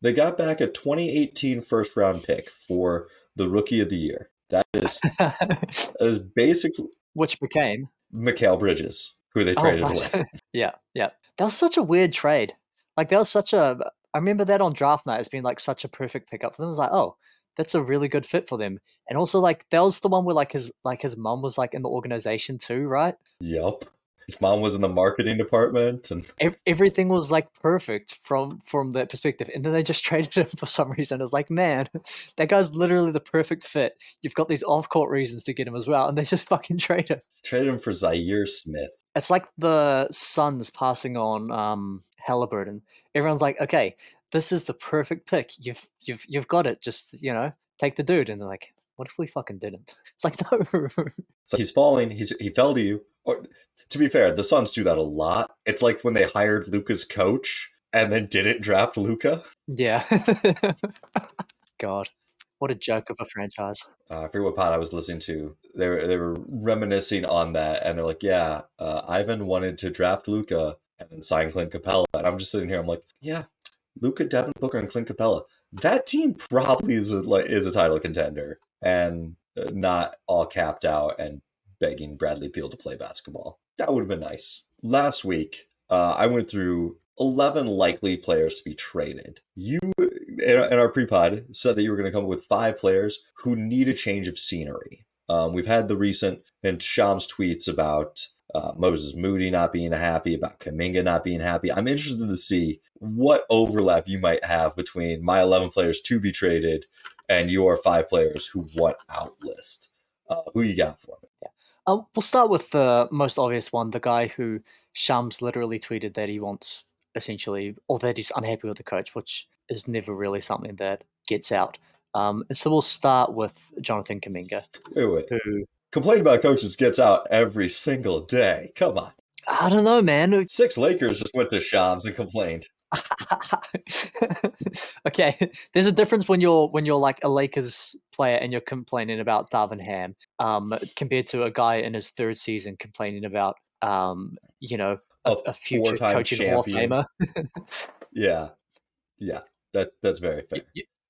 They got back a 2018 first round pick for the Rookie of the Year. That is basically which became Mikal Bridges, who they traded away. Yeah. That was such a weird trade. Like that was such a. I remember that on draft night as being like such a perfect pickup for them. It was like, oh, that's a really good fit for them. And also like that was the one where his mom was like in the organization too, right? Yep. His mom was in the marketing department and everything was like perfect from that perspective. And then they just traded him for some reason. It was like, man, that guy's literally the perfect fit. You've got these off-court reasons to get him as well. And they just fucking trade him. Trade him for Zaire Smith. It's like the Suns passing on Halliburton. Everyone's like, okay, this is the perfect pick. You've got it. Just, you know, take the dude. And they're like, what if we fucking didn't? It's like, no. So he's falling. He fell to you. Or, to be fair, the Suns do that a lot. It's like when they hired Luka's coach and then didn't draft Luka. Yeah. God, what a joke of a franchise. I forget what pod I was listening to. They were reminiscing on that, and they're like, yeah, Ivan wanted to draft Luka and then sign Clint Capella. And I'm just sitting here, I'm like, yeah, Luka, Devin Booker, and Clint Capella. That team probably is a title contender and not all capped out and begging Bradley Beal to play basketball. That would have been nice. Last week, I went through 11 likely players to be traded. You, in our pre-pod, said that you were going to come up with 5 players who need a change of scenery. We've had the recent and Sham's tweets about Moses Moody not being happy, about Kuminga not being happy. I'm interested to see what overlap you might have between my 11 players to be traded and your 5 players who want out list. Who you got for me? Yeah. We'll start with the most obvious one, the guy who Shams literally tweeted that he wants, essentially, or that he's unhappy with the coach, which is never really something that gets out. So we'll start with Jonathan Kuminga. Wait. Who complained about coaches gets out every single day. Come on. I don't know, man. 6 Lakers just went to Shams and complained. Okay, there's a difference when you're like a Lakers player and you're complaining about Darvin Ham compared to a guy in his third season complaining about a future coaching Hall of Famer. yeah, that's very fair.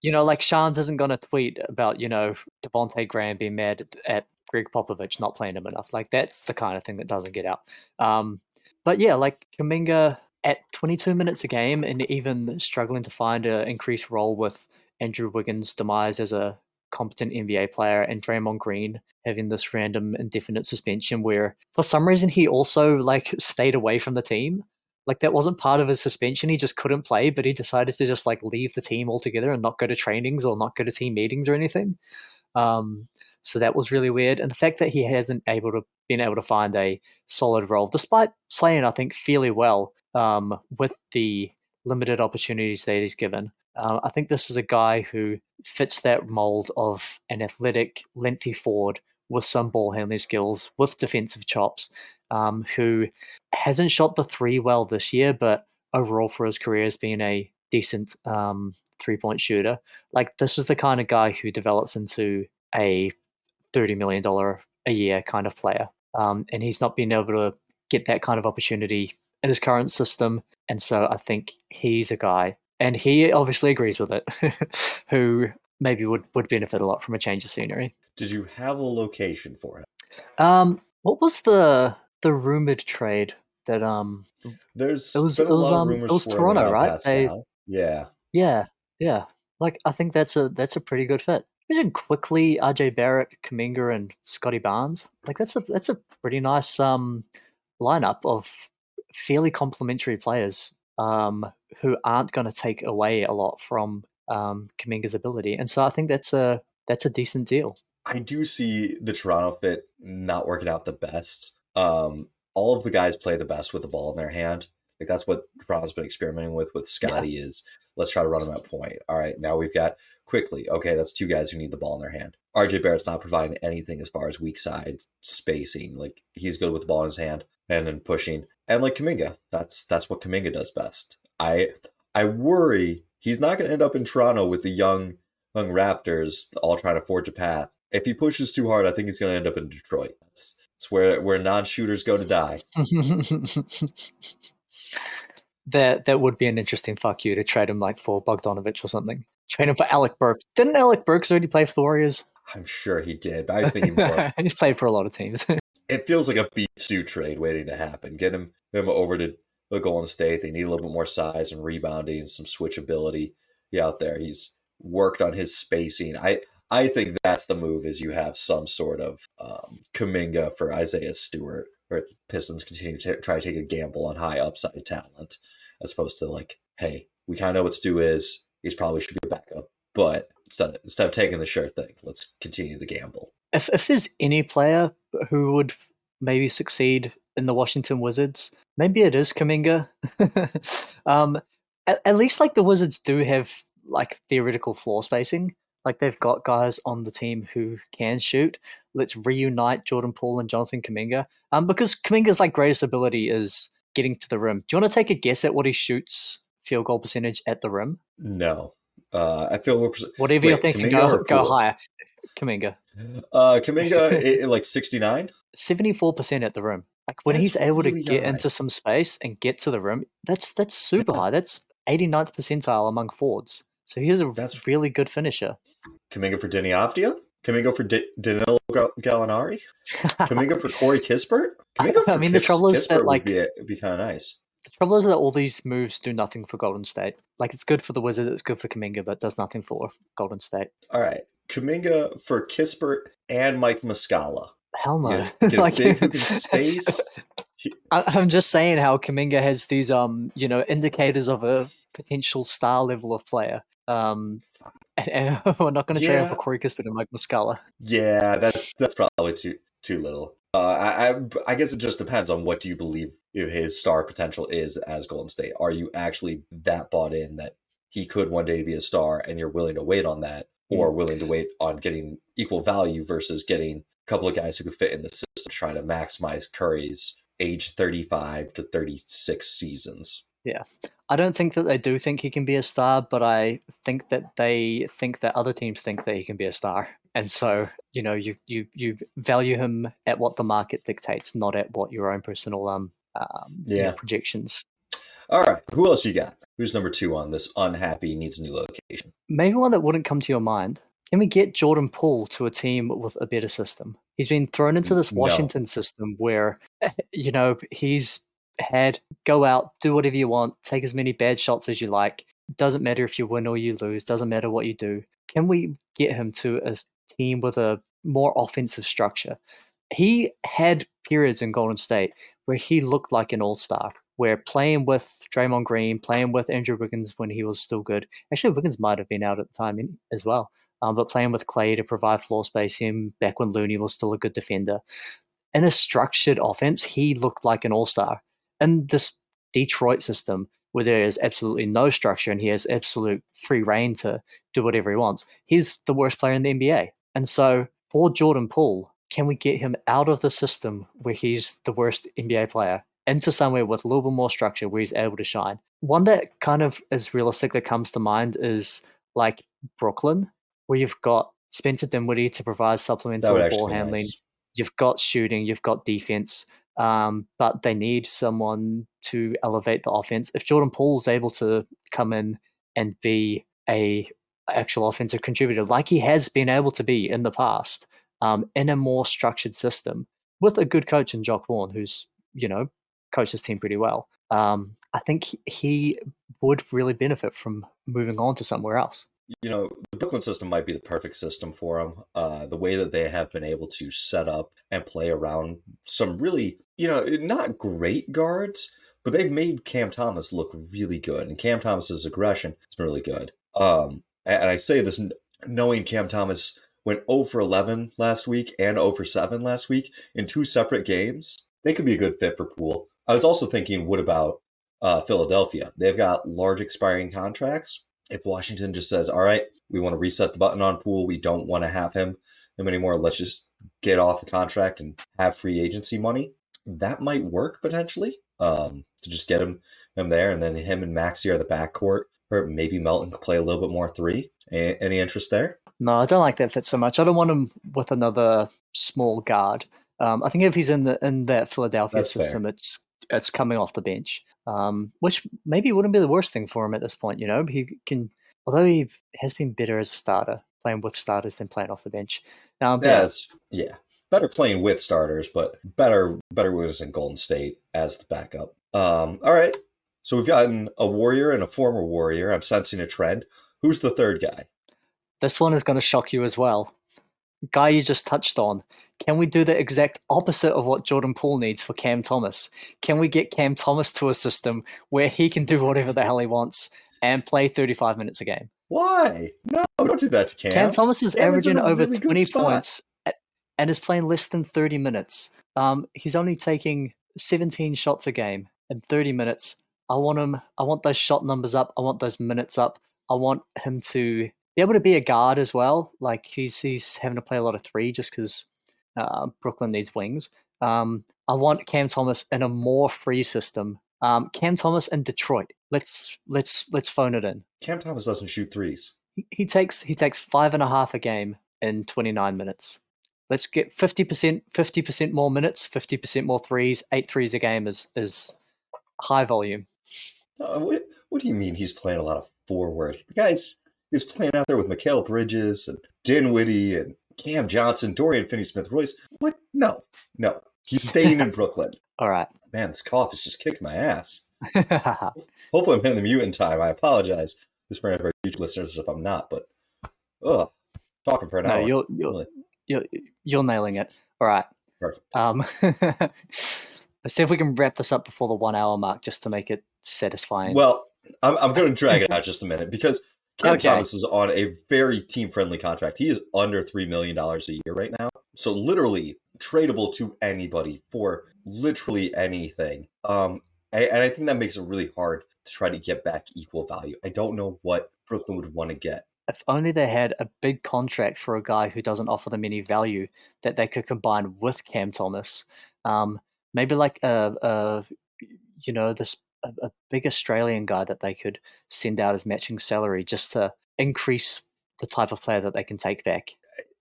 You know, like Shams isn't going to tweet about, you know, Devontae Graham being mad at Greg Popovich not playing him enough. Like that's the kind of thing that doesn't get out. But yeah, like Kuminga at 22 minutes a game and even struggling to find an increased role with Andrew Wiggins' demise as a competent NBA player and Draymond Green having this random indefinite suspension where for some reason he also like stayed away from the team. Like that wasn't part of his suspension. He just couldn't play, but he decided to just like leave the team altogether and not go to trainings or not go to team meetings or anything. So that was really weird. And the fact that he hasn't been able to find a solid role, despite playing, I think, fairly well, with the limited opportunities that he's given. I think this is a guy who fits that mold of an athletic, lengthy forward with some ball handling skills, with defensive chops, who hasn't shot the three well this year, but overall for his career has been a decent three-point shooter. Like this is the kind of guy who develops into a $30 million a year kind of player. And he's not been able to get that kind of opportunity in his current system, and so I think he's a guy, and he obviously agrees with it, who maybe would benefit a lot from a change of scenery. Did you have a location for him? What was the rumored trade that it was Toronto, right? Yeah. Like I think that's a pretty good fit. Imagine quickly RJ Barrett, Kuminga, and Scotty Barnes. Like that's a pretty nice lineup of fairly complementary players who aren't going to take away a lot from Kuminga's ability. And so I think that's a decent deal. I do see the Toronto fit not working out the best. All of the guys play the best with the ball in their hand. Like that's what Toronto's been experimenting with Scotty is let's try to run him at point. All right, now we've got quickly. Okay, that's two guys who need the ball in their hand. RJ Barrett's not providing anything as far as weak side spacing. Like he's good with the ball in his hand and then pushing. And like Kuminga, that's what Kuminga does best. I worry he's not going to end up in Toronto with the young Raptors all trying to forge a path. If he pushes too hard, I think he's going to end up in Detroit. That's where non-shooters go to die. That would be an interesting fuck you to trade him like for Bogdanovich or something. Trade him for Alec Burks. Didn't Alec Burks already play for the Warriors? I'm sure he did, but I was thinking more. He's played for a lot of teams. It feels like a beef stew trade waiting to happen. Get him over to the Golden State. They need a little bit more size and rebounding and some switchability out there. He's worked on his spacing. I think that's the move, is you have some sort of Kuminga for Isaiah Stewart, or Pistons continue to try to take a gamble on high upside talent, as opposed to like, hey, we kind of know what Stu is. He's probably should be a backup, but instead of taking the sure thing, let's continue the gamble. If there's any player who would maybe succeed in the Washington Wizards, maybe it is Kuminga. At least like the Wizards do have like theoretical floor spacing. Like they've got guys on the team who can shoot. Let's reunite Jordan Poole and Jonathan Kuminga. Because Kuminga's like greatest ability is getting to the rim. Do you want to take a guess at what he shoots field goal percentage at the rim? No. I feel more whatever you're thinking, go higher. Kuminga. Kuminga like 69? 74% at the rim. Like when he's able to get into some space and get to the rim, that's super high. That's 89th percentile among forwards. So he is a really good finisher. Kuminga for Denny Avdija? Kuminga for Danilo Gallinari? Kuminga for Corey Kispert? The trouble is that like it'd be kind of nice. The trouble is that all these moves do nothing for Golden State. Like it's good for the Wizards, it's good for Kuminga, but it does nothing for Golden State. All right, Kuminga for Kispert and Mike Muscala. Hell no! Get like, big in space. I'm just saying how Kuminga has these indicators of a potential star level of player. And we're not going to trade him for Corey Kispert and Mike Muscala. Yeah, that's probably too little. I guess it just depends on what do you believe his star potential is as Golden State. Are you actually that bought in that he could one day be a star, and you're willing to wait on that, or willing to wait on getting equal value versus getting a couple of guys who could fit in the system to try to maximize Curry's age 35 to 36 seasons? Yeah, I don't think that they do think he can be a star, but I think that they think that other teams think that he can be a star. And so, you value him at what the market dictates, not at what your own personal projections. All right, who else you got? Who's number 2 on this unhappy needs a new location? Maybe one that wouldn't come to your mind. Can we get Jordan Poole to a team with a better system? He's been thrown into this Washington system where, he's had go out, do whatever you want, take as many bad shots as you like. Doesn't matter if you win or you lose. Doesn't matter what you do. Can we get him to a team with a more offensive structure? He had periods in Golden State where he looked like an all-star, where playing with Draymond Green, playing with Andrew Wiggins when he was still good. Actually, Wiggins might have been out at the time as well, but playing with Clay to provide floor spacing back when Looney was still a good defender. In a structured offense, he looked like an all-star. In this Detroit system, where there is absolutely no structure and he has absolute free reign to do whatever he wants, he's the worst player in the NBA. And so for Jordan Poole, can we get him out of the system where he's the worst NBA player into somewhere with a little bit more structure where he's able to shine? One that kind of is realistic that comes to mind is like Brooklyn, where you've got Spencer Dinwiddie to provide supplementary ball handling. Nice. You've got shooting, you've got defense. But they need someone to elevate the offense. If Jordan Poole is able to come in and be a actual offensive contributor, like he has been able to be in the past, in a more structured system with a good coach in Jacques Vaughn, who's coach his team pretty well. I think he would really benefit from moving on to somewhere else. You know, the Brooklyn system might be the perfect system for him. The way that they have been able to set up and play around some really, you know, not great guards, but they've made Cam Thomas look really good. And Cam Thomas's aggression has been really good. And I say this knowing Cam Thomas went 0 for 11 last week and 0 for 7 last week in two separate games. They could be a good fit for Poole. I was also thinking, what about Philadelphia? They've got large expiring contracts. If Washington just says, all right, we want to reset the button on Poole, we don't want to have him anymore, let's just get off the contract and have free agency money, that might work potentially, to just get him there. And then him and Maxey are the backcourt, or maybe Melton could play a little bit more three. Any interest there? No, I don't like that fit so much. I don't want him with another small guard. I think if he's in that Philadelphia That's system, fair. It's coming off the bench, which maybe wouldn't be the worst thing for him at this point. You know, he can, although he has been better as a starter, playing with starters than playing off the bench. Better playing with starters, but better was in Golden State as the backup. All right, so we've gotten a Warrior and a former Warrior. I'm sensing a trend. Who's the third guy? This one is going to shock you as well. Guy you just touched on. Can we do the exact opposite of what Jordan Poole needs for Cam Thomas? Can we get Cam Thomas to a system where he can do whatever the hell he wants and play 35 minutes a game? Why? No, don't do that to Cam. Cam Thomas is averaging over 20 points and is playing less than 30 minutes. He's only taking 17 shots a game in 30 minutes. I want those shot numbers up. I want those minutes up. I want him to be able to be a guard as well. Like he's having to play a lot of three just because Brooklyn needs wings. I want Cam Thomas in a more free system. Cam Thomas in Detroit. Let's phone it in. Cam Thomas doesn't shoot threes. He takes 5.5 a game in 29 minutes. Let's get 50% more minutes, 50% more threes. 8 threes a game is high volume. What do you mean he's playing a lot of forward? The guy's He's playing out there with Mikal Bridges and Dinwiddie and Cam Johnson, Dorian Finney-Smith-Royce. What? No. He's staying in Brooklyn. All right. Man, this cough is just kicking my ass. Hopefully I'm hitting the mute in time. I apologize. This is for our future listeners if I'm not, but talking for an hour. You're nailing it. All right. Perfect. Let's see if we can wrap this up before the 1 hour mark just to make it satisfying. Well, I'm going to drag it out just a minute because Cam Thomas is on a very team-friendly contract. He is under $3 million a year right now. So literally tradable to anybody for literally anything. And I think that makes it really hard to try to get back equal value. I don't know what Brooklyn would want to get. If only they had a big contract for a guy who doesn't offer them any value that they could combine with Cam Thomas. Maybe like a big Australian guy that they could send out as matching salary just to increase the type of player that they can take back.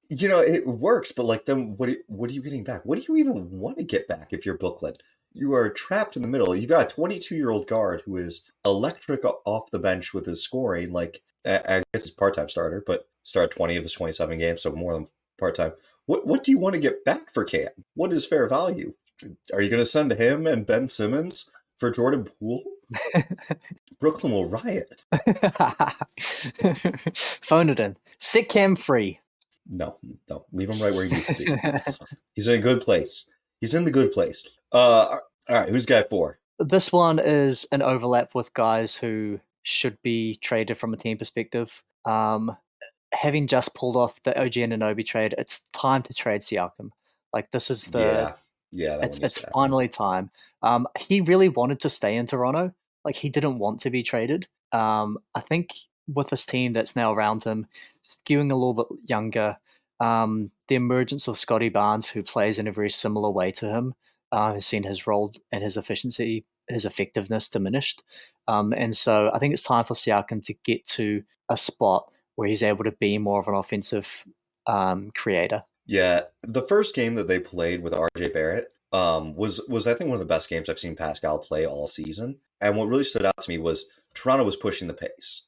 You know, it works, but like then what are you getting back? What do you even want to get back if you're Brooklyn? You are trapped in the middle. You've got a 22-year-old guard who is electric off the bench with his scoring. Like, I guess he's a part-time starter, but started 20 of his 27 games, so more than part-time. What do you want to get back for Cam? What is fair value? Are you going to send him and Ben Simmons for Jordan Poole? Brooklyn will riot. Phone it in. Sit Cam free. No. Leave him right where he needs to be. He's in a good place. He's in the good place. All right, who's guy four? This one is an overlap with guys who should be traded from a team perspective. Having just pulled off the OG Anunoby trade, it's time to trade Siakam. Like this is the... Yeah, it's finally time. He really wanted to stay in Toronto. Like he didn't want to be traded. I think with this team that's now around him, skewing a little bit younger, the emergence of Scotty Barnes, who plays in a very similar way to him, has seen his role and his efficiency, his effectiveness diminished. And so I think it's time for Siakam to get to a spot where he's able to be more of an offensive creator. Yeah, the first game that they played with RJ Barrett was I think one of the best games I've seen Pascal play all season. And what really stood out to me was Toronto was pushing the pace.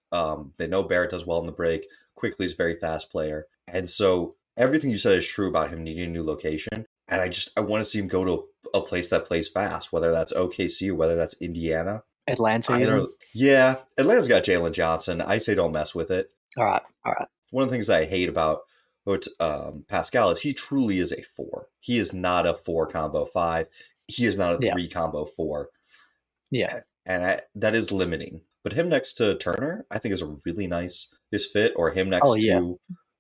They know Barrett does well in the break. Quickly is a very fast player. And so everything you said is true about him needing a new location. And I want to see him go to a place that plays fast, whether that's OKC or whether that's Indiana. Atlanta. Yeah. Atlanta's got Jalen Johnson. I say don't mess with it. All right. One of the things that I hate about Pascal is he truly is a 4. He is not a 4 combo 5. He is not a 3 combo 4. Yeah. And that is limiting. But him next to Turner, I think is a really nice fit, or him next to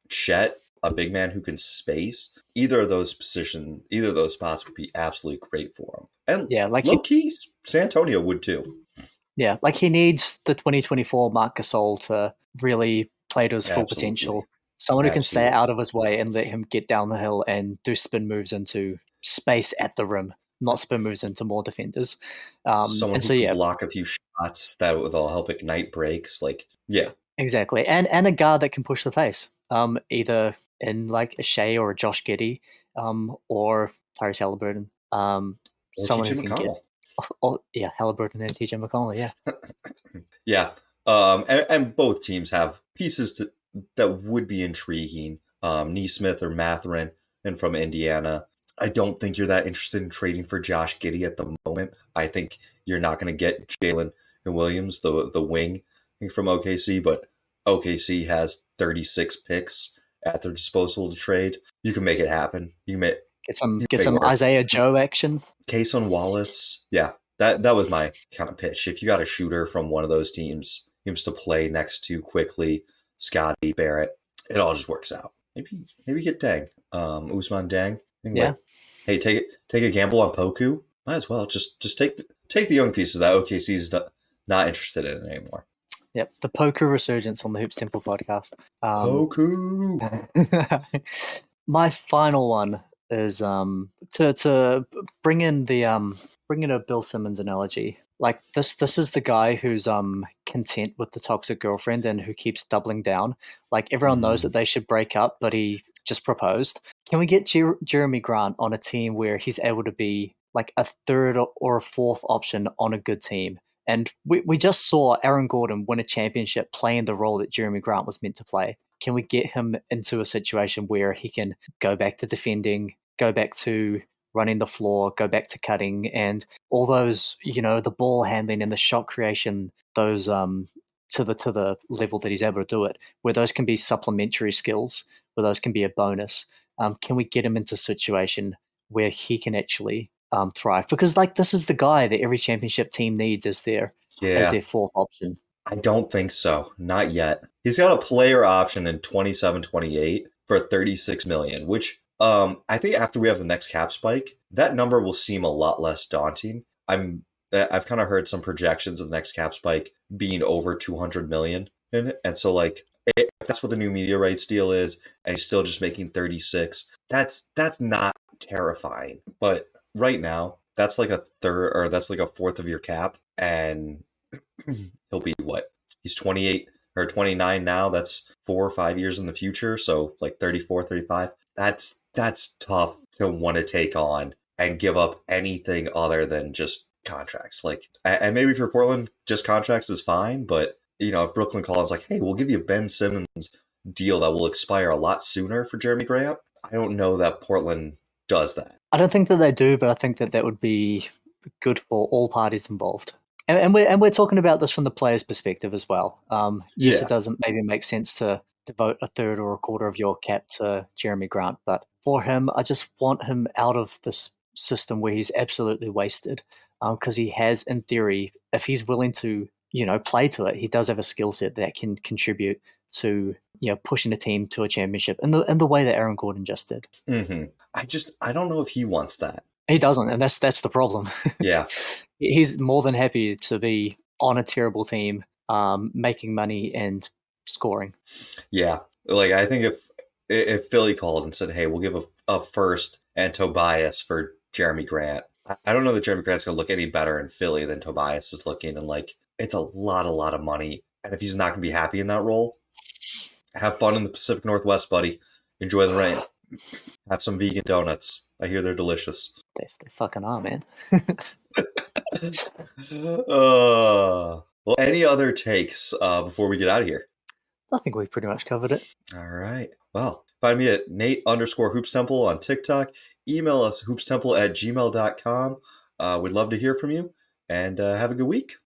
Chet, a big man who can space. Either of those spots would be absolutely great for him. And low-key, Santonio would too. Yeah, like he needs the 2024 Marc Gasol to really play to his full potential. Someone who can stay out of his way and let him get down the hill and do spin moves into space at the rim, not spin moves into more defenders. Someone who can block a few shots that will help ignite breaks. Exactly. And a guard that can push the pace, either in like a Shea or a Josh Giddey, or Tyrese Halliburton. Someone who can get... Halliburton and TJ McConnell, yeah. And both teams have pieces that would be intriguing. Nesmith or Mathurin, and from Indiana. I don't think you're that interested in trading for Josh Giddey at the moment. I think you're not going to get Jalen and Williams, the wing from OKC, but OKC has 36 picks at their disposal to trade. You can make it happen. Get some Isaiah Joe action. Cason Wallace. Yeah, that was my kind of pitch. If you got a shooter from one of those teams to play next to Quickly, Scotty, Barrett, it all just works out. Maybe get Deng. Ousmane Deng. Yeah. Hey, take a gamble on Poku. Might as well just take the young pieces that OKC is not interested in anymore. Yep, the Poku resurgence on the Hoops Temple podcast. Poku. My final one is to bring in a Bill Simmons analogy. Like this is the guy who's content with the toxic girlfriend and who keeps doubling down. Like everyone knows that they should break up, but he just proposed. Can we get Jeremy Grant on a team where he's able to be like a third or a fourth option on a good team? And we just saw Aaron Gordon win a championship playing the role that Jeremy Grant was meant to play. Can we get him into a situation where he can go back to defending, go back to running the floor, go back to cutting, and all those, the ball handling and the shot creation, those to the level that he's able to do it, where those can be supplementary skills, where those can be a bonus. Can we get him into a situation where he can actually thrive? Because this is the guy that every championship team needs as their fourth option. I don't think so. Not yet. He's got a player option in 27-28 for $36 million, which I think after we have the next cap spike, that number will seem a lot less daunting. I've kind of heard some projections of the next cap spike being over $200 million. And so if that's what the new media rights deal is, and he's still just making 36, that's not terrifying. But right now, that's like a third or that's like a fourth of your cap. And he'll be what? He's 28 or 29 now. That's 4 or 5 years in the future. So 34, 35. That's tough to want to take on and give up anything other than just contracts. And maybe for Portland, just contracts is fine. But, if Brooklyn Collins hey, we'll give you a Ben Simmons deal that will expire a lot sooner for Jeremy Grant. I don't know that Portland does that. I don't think that they do, but I think that would be good for all parties involved. And we're talking about this from the player's perspective as well. It doesn't maybe make sense to devote a third or a quarter of your cap to Jeremy Grant, but for him, I just want him out of this system where he's absolutely wasted, because he has, in theory, if he's willing to, play to it, he does have a skill set that can contribute to, pushing a team to a championship in the way that Aaron Gordon just did. Mm-hmm. I don't know if he wants that. He doesn't, and that's the problem. Yeah. He's more than happy to be on a terrible team, making money and scoring. Yeah. I think if Philly called and said, hey, we'll give a first and Tobias for Jeremy Grant, I don't know that Jeremy Grant's going to look any better in Philly than Tobias is looking. And it's a lot of money. And if he's not going to be happy in that role, have fun in the Pacific Northwest, buddy. Enjoy the rain. Have some vegan donuts. I hear they're delicious. They fucking are, man. Well, any other takes before we get out of here? I think we've pretty much covered it. All right. Well, find me at Nate_Hoops Temple on TikTok. Email us hoopstemple@gmail.com. We'd love to hear from you, and have a good week.